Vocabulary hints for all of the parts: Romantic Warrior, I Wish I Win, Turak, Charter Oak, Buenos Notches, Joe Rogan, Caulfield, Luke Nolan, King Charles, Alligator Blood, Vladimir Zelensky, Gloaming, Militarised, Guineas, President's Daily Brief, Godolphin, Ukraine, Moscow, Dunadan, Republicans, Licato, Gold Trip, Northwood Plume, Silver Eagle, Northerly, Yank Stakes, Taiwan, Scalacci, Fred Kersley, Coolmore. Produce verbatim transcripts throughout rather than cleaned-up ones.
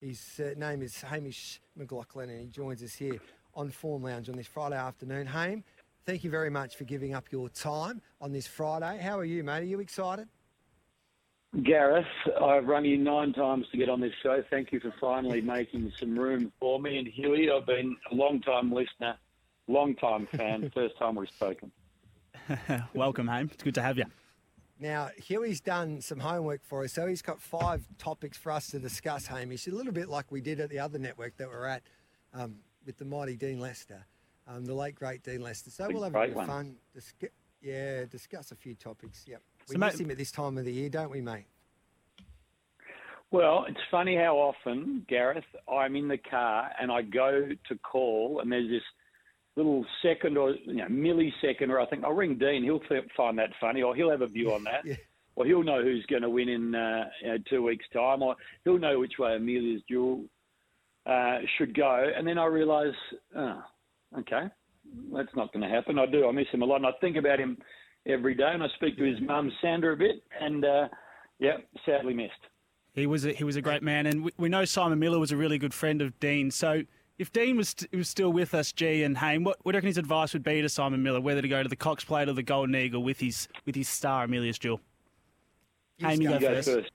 His uh, name is Hamish McLachlan, and he joins us here on Form Lounge on this Friday afternoon. Ham, thank you very much for giving up your time on this Friday. How are you, mate? Are you excited? Gareth, I've rung you nine times to get on this show. Thank you for finally making some room for me. And Huey, I've been a long-time listener, long-time fan, first time we've spoken. Welcome, Ham. It's good to have you. Now, Huey's done some homework for us, so he's got five topics for us to discuss, Hamish, a little bit like we did at the other network that we're at um, with the mighty Dean Lester, um, the late, great Dean Lester. So we'll have a bit of fun. Dis- yeah, discuss a few topics. Yep. We so, miss mate, him at this time of the year, don't we, mate? Well, it's funny how often, Gareth, I'm in the car and I go to call and there's this little second or you know, millisecond, or I think I'll ring Dean. He'll th- find that funny, or he'll have a view on that, yeah. Or he'll know who's going to win in uh, you know, two weeks' time, or he'll know which way Amelia's Jewel uh, should go. And then I realise, oh, okay, that's not going to happen. I do. I miss him a lot, and I think about him every day. And I speak to his mum, Sandra, a bit, and uh, yeah, sadly missed. He was a, he was a great man, and we, we know Simon Miller was a really good friend of Dean. So. If Dean was st- was still with us, G and Hayne, what, what do you reckon his advice would be to Simon Miller, whether to go to the Cox Plate or the Golden Eagle with his with his star, Amelia's Jewel? Hayne, you go, go first. first.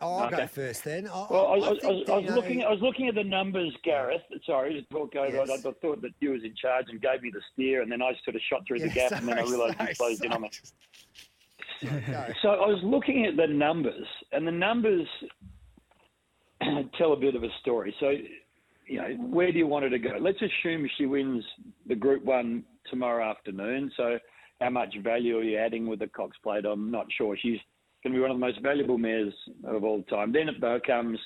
Oh, I'll okay. go first then. I, well, I, I, I, I was, I was know... looking I was looking at the numbers, Gareth. Sorry to talk over. Yes. I, I thought that you was in charge and gave me the steer, and then I sort of shot through yeah, the gap, sorry, and then I realised you closed sorry. in on me. So I was looking at the numbers, and the numbers tell a bit of a story. So. You know, where do you want her to go? Let's assume she wins the Group One tomorrow afternoon. So how much value are you adding with the Cox Plate? I'm not sure. She's going to be one of the most valuable mares of all time. Then it becomes,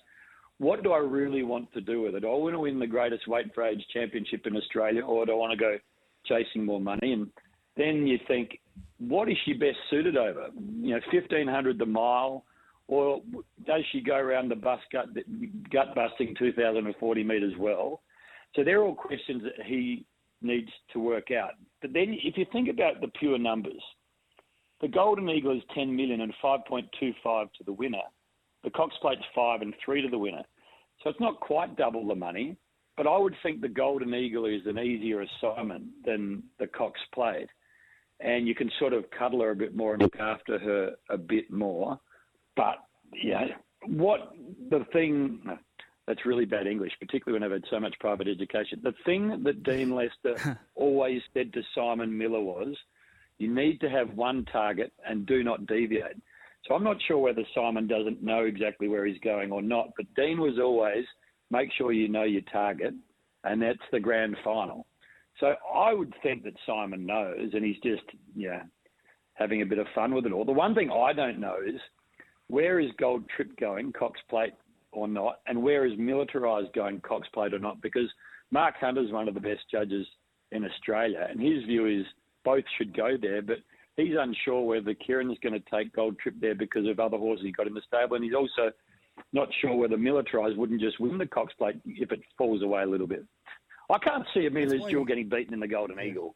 what do I really want to do with it? Do I want to win the greatest weight for age championship in Australia, or do I want to go chasing more money? And then you think, what is she best suited over? You know, fifteen hundred the mile. Or does she go around the bus gut, gut busting two thousand forty metres well? So they're all questions that he needs to work out. But then if you think about the pure numbers, the Golden Eagle is ten million and five point two five to the winner. The Cox Plate's five and three to the winner. So it's not quite double the money, but I would think the Golden Eagle is an easier assignment than the Cox Plate. And you can sort of cuddle her a bit more and look after her a bit more. But, you know, what the thing, that's really bad English, particularly when I've had so much private education. The thing that Dean Lester always said to Simon Miller was, you need to have one target and do not deviate. So I'm not sure whether Simon doesn't know exactly where he's going or not, but Dean was always, make sure you know your target, and that's the grand final. So I would think that Simon knows, and he's just, yeah, having a bit of fun with it all. The one thing I don't know is, where is Gold Trip going, Cox Plate or not? And where is Militarised going, Cox Plate or not? Because Mark Hunter's one of the best judges in Australia, and his view is both should go there, but he's unsure whether Kieran's going to take Gold Trip there because of other horses he got in the stable, and he's also not sure whether Militarised wouldn't just win the Cox Plate if it falls away a little bit. I can't see Amelia's Jewel getting beaten in the Golden Eagle.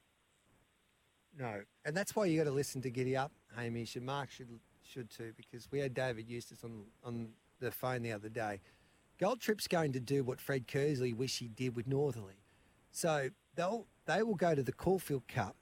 No, and that's why you got to listen to Giddy Up, Hamish, and Mark should... should too, because we had David Eustace on on the phone the other day. Gold Trip's going to do what Fred Kersley wished he did with Northerly. So they'll they will go to the Caulfield Cup,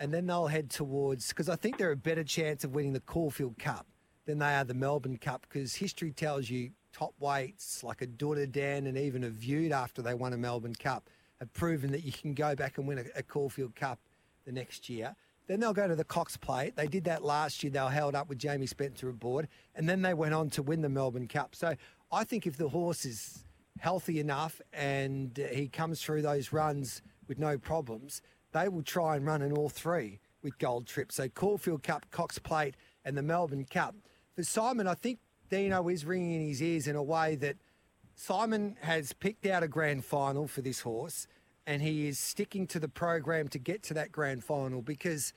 and then they'll head towards, because I think they're a better chance of winning the Caulfield Cup than they are the Melbourne Cup, because history tells you top weights like a Dunadan and even a Viewed after they won a Melbourne Cup have proven that you can go back and win a, a Caulfield Cup the next year. Then they'll go to the Cox Plate. They did that last year. They were held up with Jamie Spencer aboard. And then they went on to win the Melbourne Cup. So I think if the horse is healthy enough and he comes through those runs with no problems, they will try and run in all three with Gold Trip. So Caulfield Cup, Cox Plate and the Melbourne Cup. For Simon, I think Dino is ringing in his ears in a way that Simon has picked out a grand final for this horse, and he is sticking to the program to get to that grand final because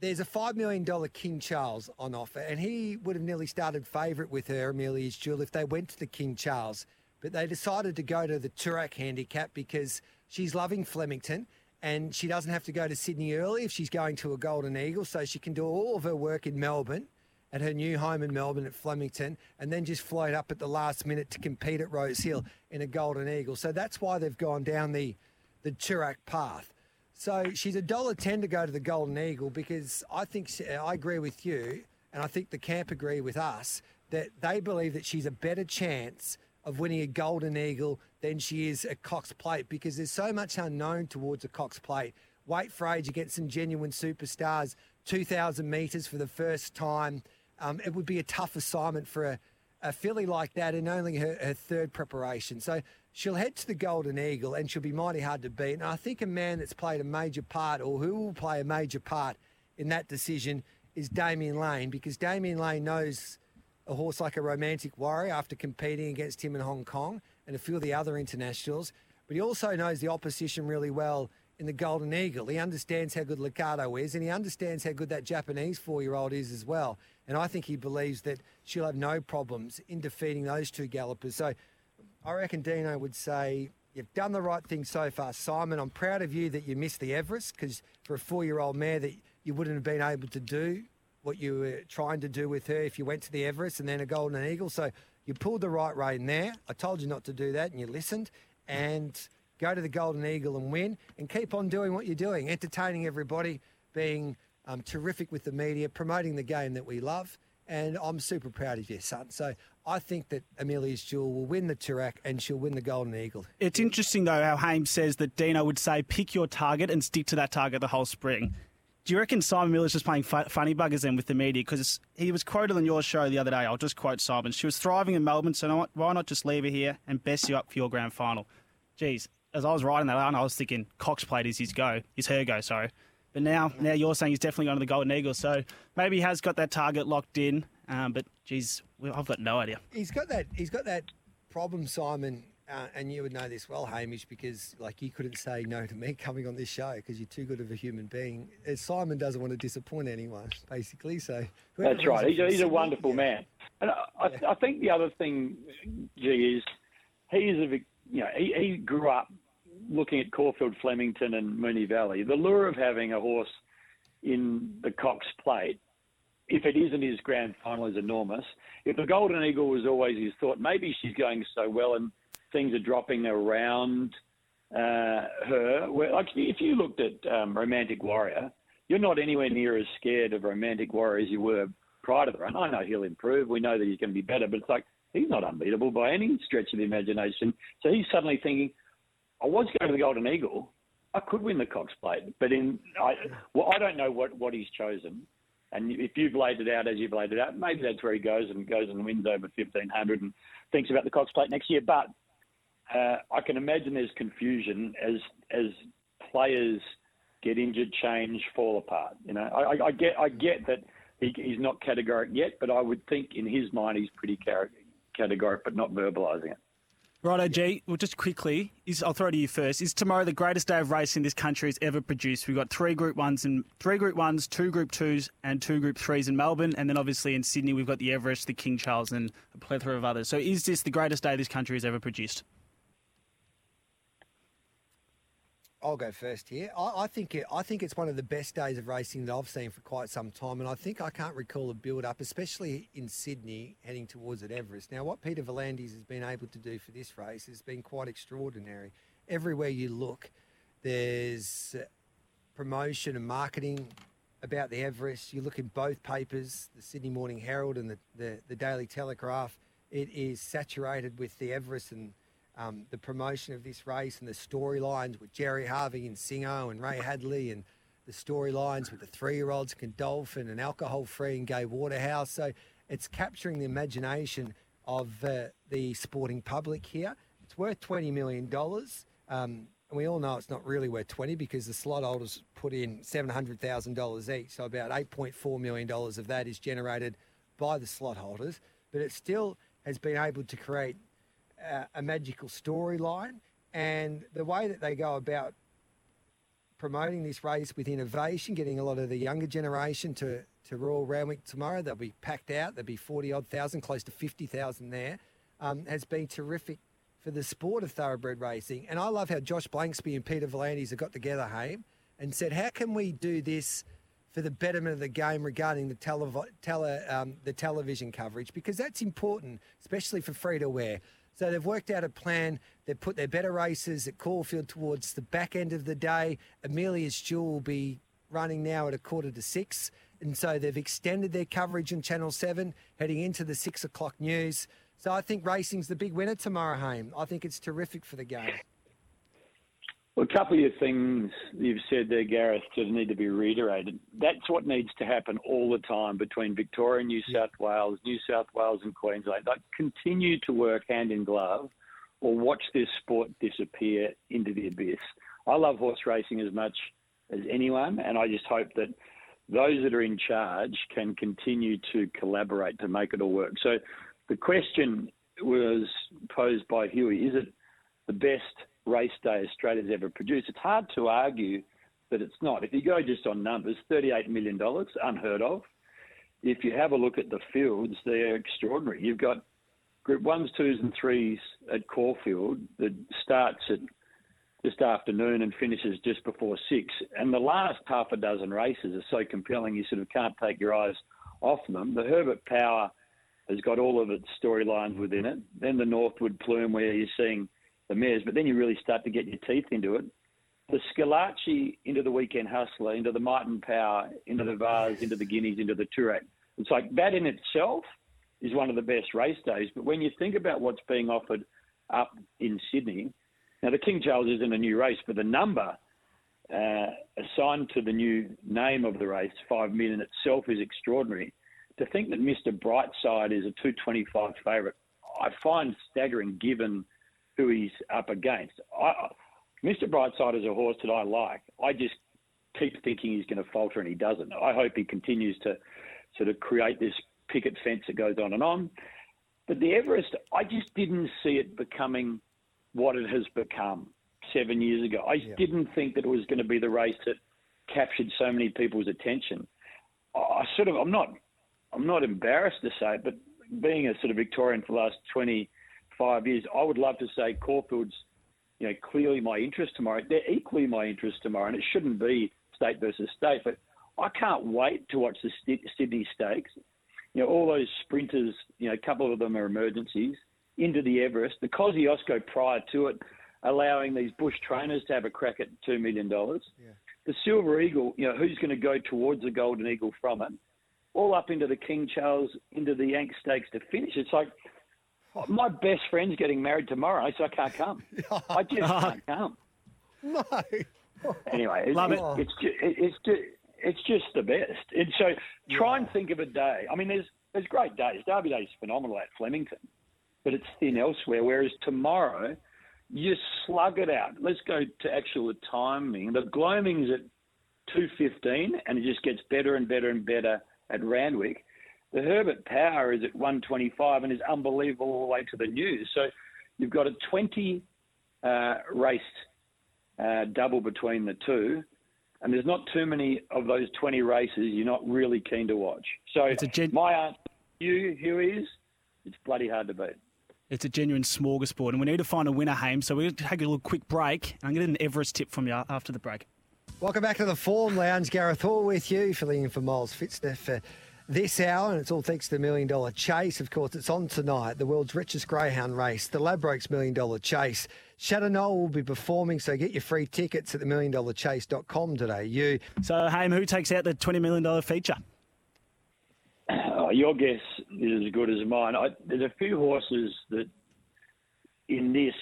there's a five million dollars King Charles on offer, and he would have nearly started favourite with her, Amelia's Jewel, if they went to the King Charles. But they decided to go to the Turak handicap because she's loving Flemington, and she doesn't have to go to Sydney early if she's going to a Golden Eagle, so she can do all of her work in Melbourne, at her new home in Melbourne at Flemington, and then just float up at the last minute to compete at Rose Hill in a Golden Eagle. So that's why they've gone down the, the Turak path. So she's a one dollar ten to go to the Golden Eagle because I think she, I agree with you, and I think the camp agree with us, that they believe that she's a better chance of winning a Golden Eagle than she is a Cox Plate, because there's so much unknown towards a Cox Plate. Wait for age against some genuine superstars, two thousand metres for the first time. Um, it would be a tough assignment for a, a filly like that in only her, her third preparation. So she'll head to the Golden Eagle and she'll be mighty hard to beat. And I think a man that's played a major part, or who will play a major part in that decision, is Damien Lane, because Damien Lane knows a horse like a Romantic Warrior after competing against him in Hong Kong and a few of the other internationals. But he also knows the opposition really well in the Golden Eagle. He understands how good Licato is, and he understands how good that Japanese four-year-old is as well. And I think he believes that she'll have no problems in defeating those two gallopers. So I reckon Dino would say, you've done the right thing so far, Simon. I'm proud of you that you missed the Everest, because for a four-year-old mare that you wouldn't have been able to do what you were trying to do with her if you went to the Everest and then a Golden Eagle. So you pulled the right rein there. I told you not to do that, and you listened. And go to the Golden Eagle and win, and keep on doing what you're doing, entertaining everybody, being um, terrific with the media, promoting the game that we love. And I'm super proud of you, son. So I think that Amelia's Jewel will win the Turak and she'll win the Golden Eagle. It's interesting, though, how Haim says that Dino would say pick your target and stick to that target the whole spring. Do you reckon Simon Miller's just playing fu- funny buggers then with the media? Because he was quoted on your show the other day. I'll just quote Simon. She was thriving in Melbourne, so why not just leave her here and best you up for your grand final? Geez, as I was writing that on, I was thinking Cox Plate is his go, is her go, sorry. But now now you're saying he's definitely going to the Golden Eagle, so maybe he has got that target locked in. Um, but, geez, I've got no idea. He's got that He's got that problem, Simon, uh, and you would know this well, Hamish, because, like, you couldn't say no to me coming on this show because you're too good of a human being. Simon doesn't want to disappoint anyone, basically. So that's right. He's a, he's a wonderful yeah. man. And I, I, yeah. I think the other thing, G, is he is a you know he, he grew up looking at Caulfield, Flemington and Moonee Valley. The lure of having a horse in the Cox Plate, if it isn't his grand final, is enormous. If the Golden Eagle was always his thought, maybe she's going so well and things are dropping around uh, her. Well, like if you looked at um, Romantic Warrior, you're not anywhere near as scared of Romantic Warrior as you were prior to the run. I know he'll improve. We know that he's going to be better, but it's like he's not unbeatable by any stretch of the imagination. So he's suddenly thinking, I was going to the Golden Eagle. I could win the Cox Plate, but in I, well, I don't know what, what he's chosen. And if you've laid it out as you've laid it out, maybe that's where he goes and goes and wins over fifteen hundred and thinks about the Cox Plate next year. But uh, I can imagine there's confusion as as players get injured, change, fall apart. You know, I, I, I get I get that he, he's not categoric yet, but I would think in his mind he's pretty car- categoric, but not verbalising it. Righto, G. Well, just quickly, is, I'll throw to you first. Is tomorrow the greatest day of racing this country has ever produced? We've got three Group Ones and three Group Ones, two Group Twos, and two Group Threes in Melbourne, and then obviously in Sydney we've got the Everest, the King Charles, and a plethora of others. So, is this the greatest day this country has ever produced? I'll go first here. I, I think it, I think it's one of the best days of racing that I've seen for quite some time, and I think I can't recall a build-up, especially in Sydney, heading towards at Everest. Now, what Peter V'landys has been able to do for this race has been quite extraordinary. Everywhere you look, there's promotion and marketing about the Everest. You look in both papers, the Sydney Morning Herald and the, the, the Daily Telegraph. It is saturated with the Everest and Um, the promotion of this race and the storylines with Jerry Harvey and Singo and Ray Hadley, and the storylines with the three-year-olds, Godolphin and Alcohol-Free and Gay Waterhouse. So it's capturing the imagination of uh, the sporting public here. It's worth twenty million dollars. Um, and we all know it's not really worth twenty because the slot holders put in seven hundred thousand dollars each. So about eight point four million dollars of that is generated by the slot holders. But it still has been able to create a, a magical storyline, and the way that they go about promoting this race with innovation, getting a lot of the younger generation to, to Royal Randwick tomorrow. They'll be packed out. There'll be forty-odd thousand, close to fifty thousand there. Um, has been terrific for the sport of thoroughbred racing. And I love how Josh Blanksby and Peter Volandis have got together, Haim, and said, how can we do this for the betterment of the game regarding the, televi- tele, um, the television coverage? Because that's important, especially for free-to-air. So they've worked out a plan. They've put their better races at Caulfield towards the back end of the day. Amelia's Jewel will be running now at a quarter to six. And so they've extended their coverage on Channel seven, heading into the six o'clock news. So I think racing's the big winner tomorrow, Haim. I think it's terrific for the game. Well, a couple of things you've said there, Gareth, just need to be reiterated. That's what needs to happen all the time between Victoria and New South Wales, New South Wales and Queensland. Like, continue to work hand in glove or watch this sport disappear into the abyss. I love horse racing as much as anyone, and I just hope that those that are in charge can continue to collaborate to make it all work. So the question was posed by Huey, is it the best race day Australia's ever produced? It's hard to argue that it's not. If you go just on numbers, thirty-eight million dollars, unheard of. If you have a look at the fields, they're extraordinary. You've got Group ones, twos and threes at Caulfield that starts at just afternoon and finishes just before six. And the last half a dozen races are so compelling you sort of can't take your eyes off them. The Herbert Power has got all of its storylines within it. Then the Northwood Plume where you're seeing the mares, but then you really start to get your teeth into it. The Scalacci into the Weekend Hustler, into the Might and Power, into the Vars, into the Guineas, into the Turak. It's like that in itself is one of the best race days. But when you think about what's being offered up in Sydney, now the King Charles isn't a new race, but the number uh, assigned to the new name of the race, five million itself, is extraordinary. To think that Mister Brightside is a two twenty-five favourite, I find staggering given who he's up against. I, Mister Brightside is a horse that I like. I just keep thinking he's going to falter, and he doesn't. I hope he continues to sort of create this picket fence that goes on and on. But the Everest, I just didn't see it becoming what it has become seven years ago. I yeah. didn't think that it was going to be the race that captured so many people's attention. I sort of, I'm not, I'm not embarrassed to say it, but being a sort of Victorian for the last twenty-five years, I would love to say Caulfield's, you know, clearly my interest tomorrow. They're equally my interest tomorrow, and it shouldn't be state versus state. But I can't wait to watch the Sydney Stakes. You know, all those sprinters, you know, a couple of them are emergencies, into the Everest. The Kosciuszko prior to it, allowing these bush trainers to have a crack at two million dollars. Yeah. The Silver Eagle, you know, who's going to go towards the Golden Eagle from it? All up into the King Charles, into the Yank Stakes to finish. It's like, my best friend's getting married tomorrow, so I can't come. I just can't come. No. Anyway, Love it, it. It's, just, it's, just, it's just the best. And so try yeah. and think of a day. I mean, there's there's great days. Derby Day is phenomenal at Flemington, but it's thin elsewhere, whereas tomorrow you slug it out. Let's go to actual timing. The gloaming's at two fifteen, and it just gets better and better and better at Randwick. The Herbert Power is at one twenty-five and is unbelievable all the way to the news. So you've got a twenty-race uh, uh, double between the two, and there's not too many of those twenty races you're not really keen to watch. So gen- my answer to you, who is, it's bloody hard to beat. It's a genuine smorgasbord, and we need to find a winner, Haim. So we're going to take a little quick break, and I'm going to get an Everest tip from you after the break. Welcome back to the Form Lounge. Gareth Hall with you, filling in for Miles Fitzner for this hour, and it's all thanks to the Million Dollar Chase. Of course, it's on tonight, the world's richest greyhound race, the Labrokes Million Dollar Chase. Shannon Noel will be performing, so get your free tickets at the million dollar chase dot com today. You. So, Haim, who takes out the twenty million dollars feature? Oh, your guess is as good as mine. I, there's a few horses that in this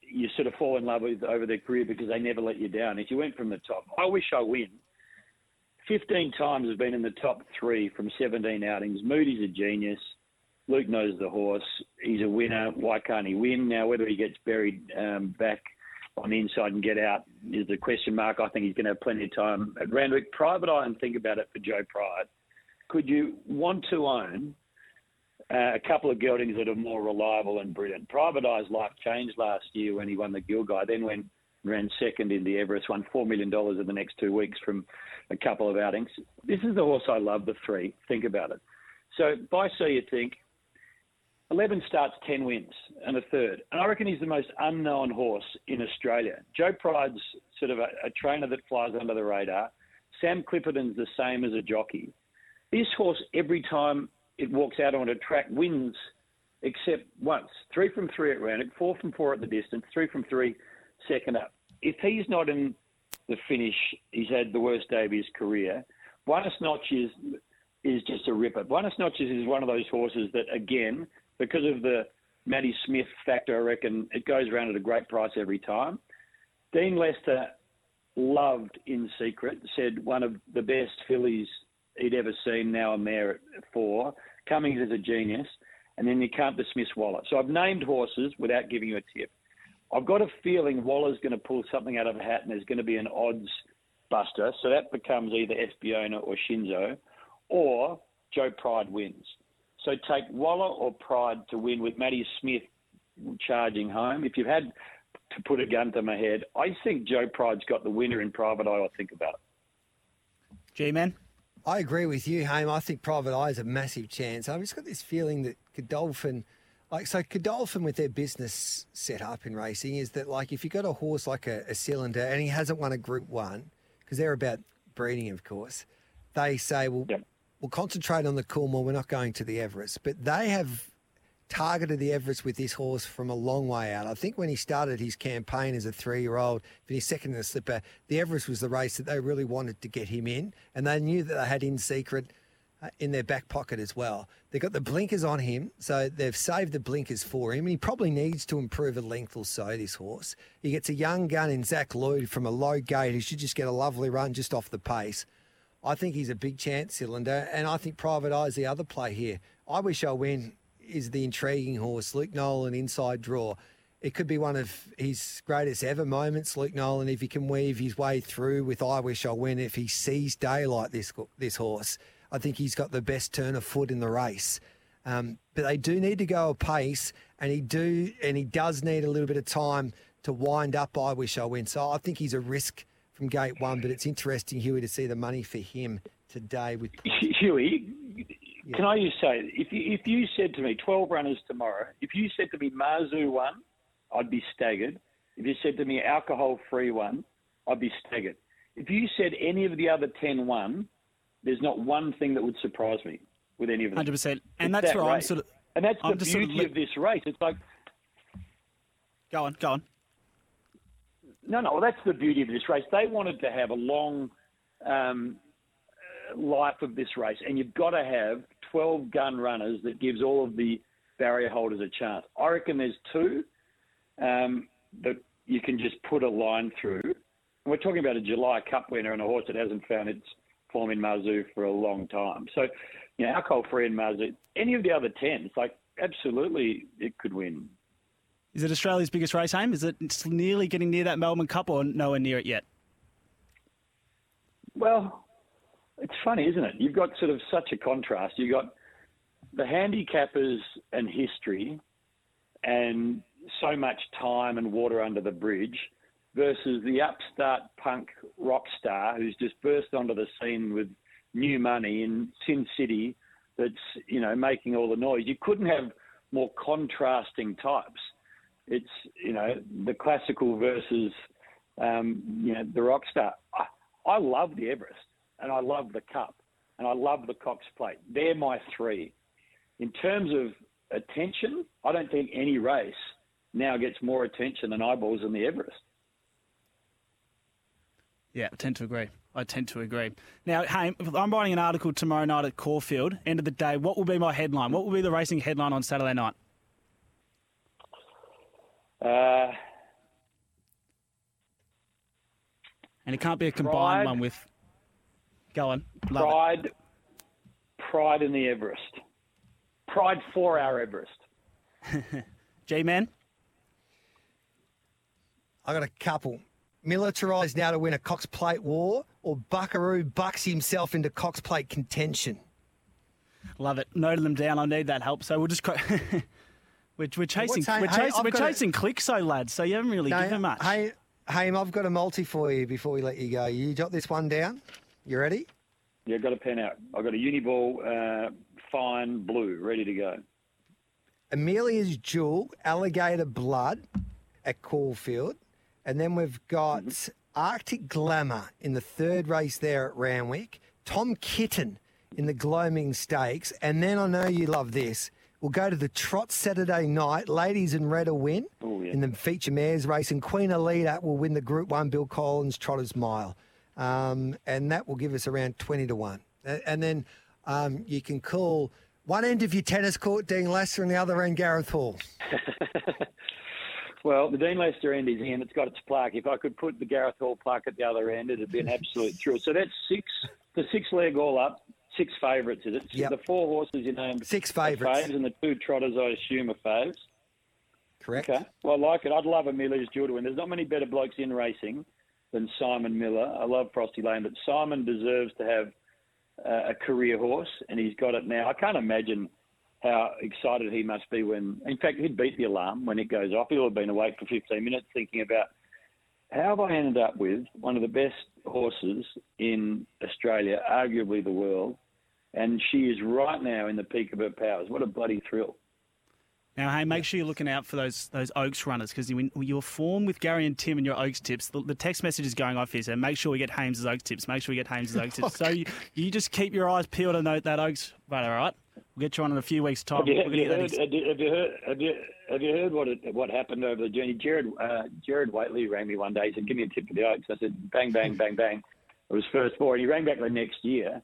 you sort of fall in love with over their career because they never let you down. If you went from the top, I Wish I Win, fifteen times has been in the top three from seventeen outings. Moody's a genius. Luke knows the horse. He's a winner. Why can't he win? Now, whether he gets buried um, back on the inside and get out is the question mark. I think he's going to have plenty of time at Randwick. Private Eye, and think about it for Joe Pride. Could you want to own uh, a couple of geldings that are more reliable and brilliant. Private Eye's life changed last year when he won the Gilgai, then went and ran second in the Everest, won four million dollars in the next two weeks from a couple of outings. This is the horse I love, the three. Think about it. So by C, you think, eleven starts, ten wins, and a third. And I reckon he's the most unknown horse in Australia. Joe Pride's sort of a, a trainer that flies under the radar. Sam Clipperton's the same as a jockey. This horse, every time it walks out on a track, wins, except once. Three from three at Roundup, four from four at the distance, three from three, second up. If he's not in the finish, he's had the worst day of his career. Buenos Notches is, is just a ripper. Buenos Notches is one of those horses that, again, because of the Matty Smith factor, I reckon it goes around at a great price every time. Dean Lester loved In Secret, said one of the best fillies he'd ever seen, now a mare at four. Cummings is a genius. And then you can't dismiss Waller. So I've named horses without giving you a tip. I've got a feeling Waller's going to pull something out of a hat and there's going to be an odds buster. So that becomes either Espiona or Shinzo, or Joe Pride wins. So take Waller or Pride to win with Matty Smith charging home. If you've had to put a gun to my head, I think Joe Pride's got the winner in Private Eye. I think about it. G-Man? I agree with you, Haim. I think Private Eye is a massive chance. I've just got this feeling that Godolphin, like, so Godolphin with their business set up in racing is that, like, if you've got a horse like a, a Cylinder and he hasn't won a Group One, because they're about breeding, of course, they say, well, yep. We'll concentrate on the Coolmore. We're not going to the Everest. But they have targeted the Everest with this horse from a long way out. I think when he started his campaign as a three-year-old, finished second in the slipper, the Everest was the race that they really wanted to get him in. And they knew that they had In Secret uh, in their back pocket as well. They've got the blinkers on him, so they've saved the blinkers for him. And he probably needs to improve a length or so, this horse. He gets a young gun in Zach Lloyd from a low gate who should just get a lovely run just off the pace. I think he's a big chance, Cylinder, and I think Private Eye is the other play here. I Wish I Win is the intriguing horse. Luke Nolan, inside draw. It could be one of his greatest ever moments, Luke Nolan, if he can weave his way through with I Wish I Win. If he sees daylight, this this horse, I think he's got the best turn of foot in the race. Um, but they do need to go apace, and he do and he does need a little bit of time to wind up I Wish I Win. So I think he's a risk from gate one, but it's interesting, Huey, to see the money for him today. With Huey, yeah. Can I just say, if you, if you said to me, twelve runners tomorrow, if you said to me Marzu won, I'd be staggered. If you said to me Alcohol-Free won, I'd be staggered. If you said any of the other ten won, there's not one thing that would surprise me with any of them. one hundred percent. And it's that's that where I'm sort of... And that's I'm the beauty sort of, li- of this race. It's like... Go on, go on. No, no, well, that's the beauty of this race. They wanted to have a long um, life of this race, and you've got to have twelve gun runners that gives all of the barrier holders a chance. I reckon there's two um, that you can just put a line through. And we're talking about a July Cup winner and a horse that hasn't found its form in Marzu for a long time. So, you know, Alcohol-Free and Marzu, any of the other ten, it's like, absolutely, it could win. Is it Australia's biggest race, Haim? Is it it's nearly getting near that Melbourne Cup or nowhere near it yet? Well, it's funny, isn't it? You've got sort of such a contrast. You've got the handicappers and history and so much time and water under the bridge versus the upstart punk rock star who's just burst onto the scene with new money in Sin City that's, you know, making all the noise. You couldn't have more contrasting types. It's, you know, the classical versus, um, you know, the rock star. I, I love the Everest and I love the Cup and I love the Cox Plate. They're my three. In terms of attention, I don't think any race now gets more attention and eyeballs than the Everest. Yeah, I tend to agree. I tend to agree. Now, hey, I'm writing an article tomorrow night at Caulfield. End of the day, what will be my headline? What will be the racing headline on Saturday night? Uh, and it can't be a combined pride, one with... Go on. Pride, it. Pride in the Everest. Pride for our Everest. G-Man? I got a couple. Militarised now to win a Cox Plate war, or Buckaroo bucks himself into Cox Plate contention? Love it. Noted them down. I need that help. So we'll just... Co- we're, we're chasing ha- we're chasing, hey, we're chasing a... clicks, so, lads, so you haven't really no, given much. Hey, Haim, I've got a multi for you before we let you go. You jot this one down. You ready? Yeah, I've got a pen out. I've got a Uniball uh, fine blue ready to go. Amelia's Jewel, Alligator Blood at Caulfield. And then we've got mm-hmm. Arctic Glamour in the third race there at Randwick. Tom Kitten in the Gloaming Stakes. And then I know you love this. We'll go to the Trot Saturday night. Ladies in Red will win oh, yeah. in the feature mares race. And Queen Alita will win the Group one Bill Collins Trotters Mile. Um, and that will give us around twenty to one. And then um, you can call one end of your tennis court, Dean Lester, and the other end, Gareth Hall. Well, the Dean Lester end is in. It's got its plaque. If I could put the Gareth Hall plaque at the other end, it would be an absolute thrill. So that's six, the six-leg all up. Six favourites, is it? Yep. The four horses you named. Six favourites. Faves, and the two trotters, I assume, are faves. Correct. Okay. Well, I like it. I'd love Amelia's Jewel to win. There's not many better blokes in racing than Simon Miller. I love Frosty Lane, but Simon deserves to have uh, a career horse, and he's got it now. I can't imagine how excited he must be when... In fact, he'd beat the alarm when it goes off. He'll have been awake for fifteen minutes thinking about, how have I ended up with one of the best horses in Australia, arguably the world, and she is right now in the peak of her powers. What a bloody thrill. Now, hey, make sure you're looking out for those those Oaks runners, because your form with Gary and Tim and your Oaks tips, the, the text message is going off here, so make sure we get Hames's Oaks tips. Make sure we get Hames's Oaks tips. So you, you just keep your eyes peeled on that Oaks runner, all right? We'll get you on in a few weeks' time. Have you, have you, heard, have you, have you, heard, have you, have you heard what it, what happened over the journey? Jared uh, Jared Waitley rang me one day. He said, give me a tip for the Oaks. I said, bang, bang, bang, bang. It was first four. And he rang back the next year,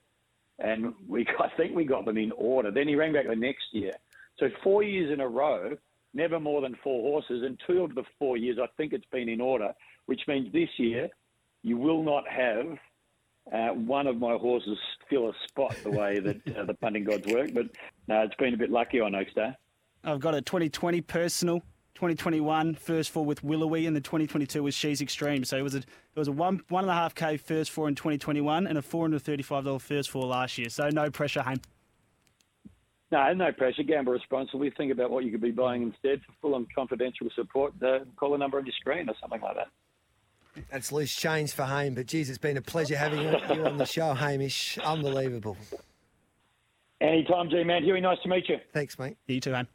and we I think we got them in order. Then he rang back the next year. So four years in a row, never more than four horses, and two of the four years, I think it's been in order, which means this year you will not have uh, one of my horses fill a spot the way that uh, the punting gods work. But no, it's been a bit lucky on Oaks Day. I've got a twenty twenty personal, twenty twenty-one first four with Willowy, and the twenty twenty-two was She's Extreme. So it was a it was a one one and a half k first four in twenty twenty-one, and a four hundred thirty-five dollars first four last year. So no pressure, Hayne. No, no pressure. Gamble responsibly. Think about what you could be buying instead. For full and confidential support, uh, call the number on your screen or something like that. That's loose change for Haim, but, geez, it's been a pleasure having you on the show, Hamish. Unbelievable. Anytime, G-Man. Huey, nice to meet you. Thanks, mate. You too, man.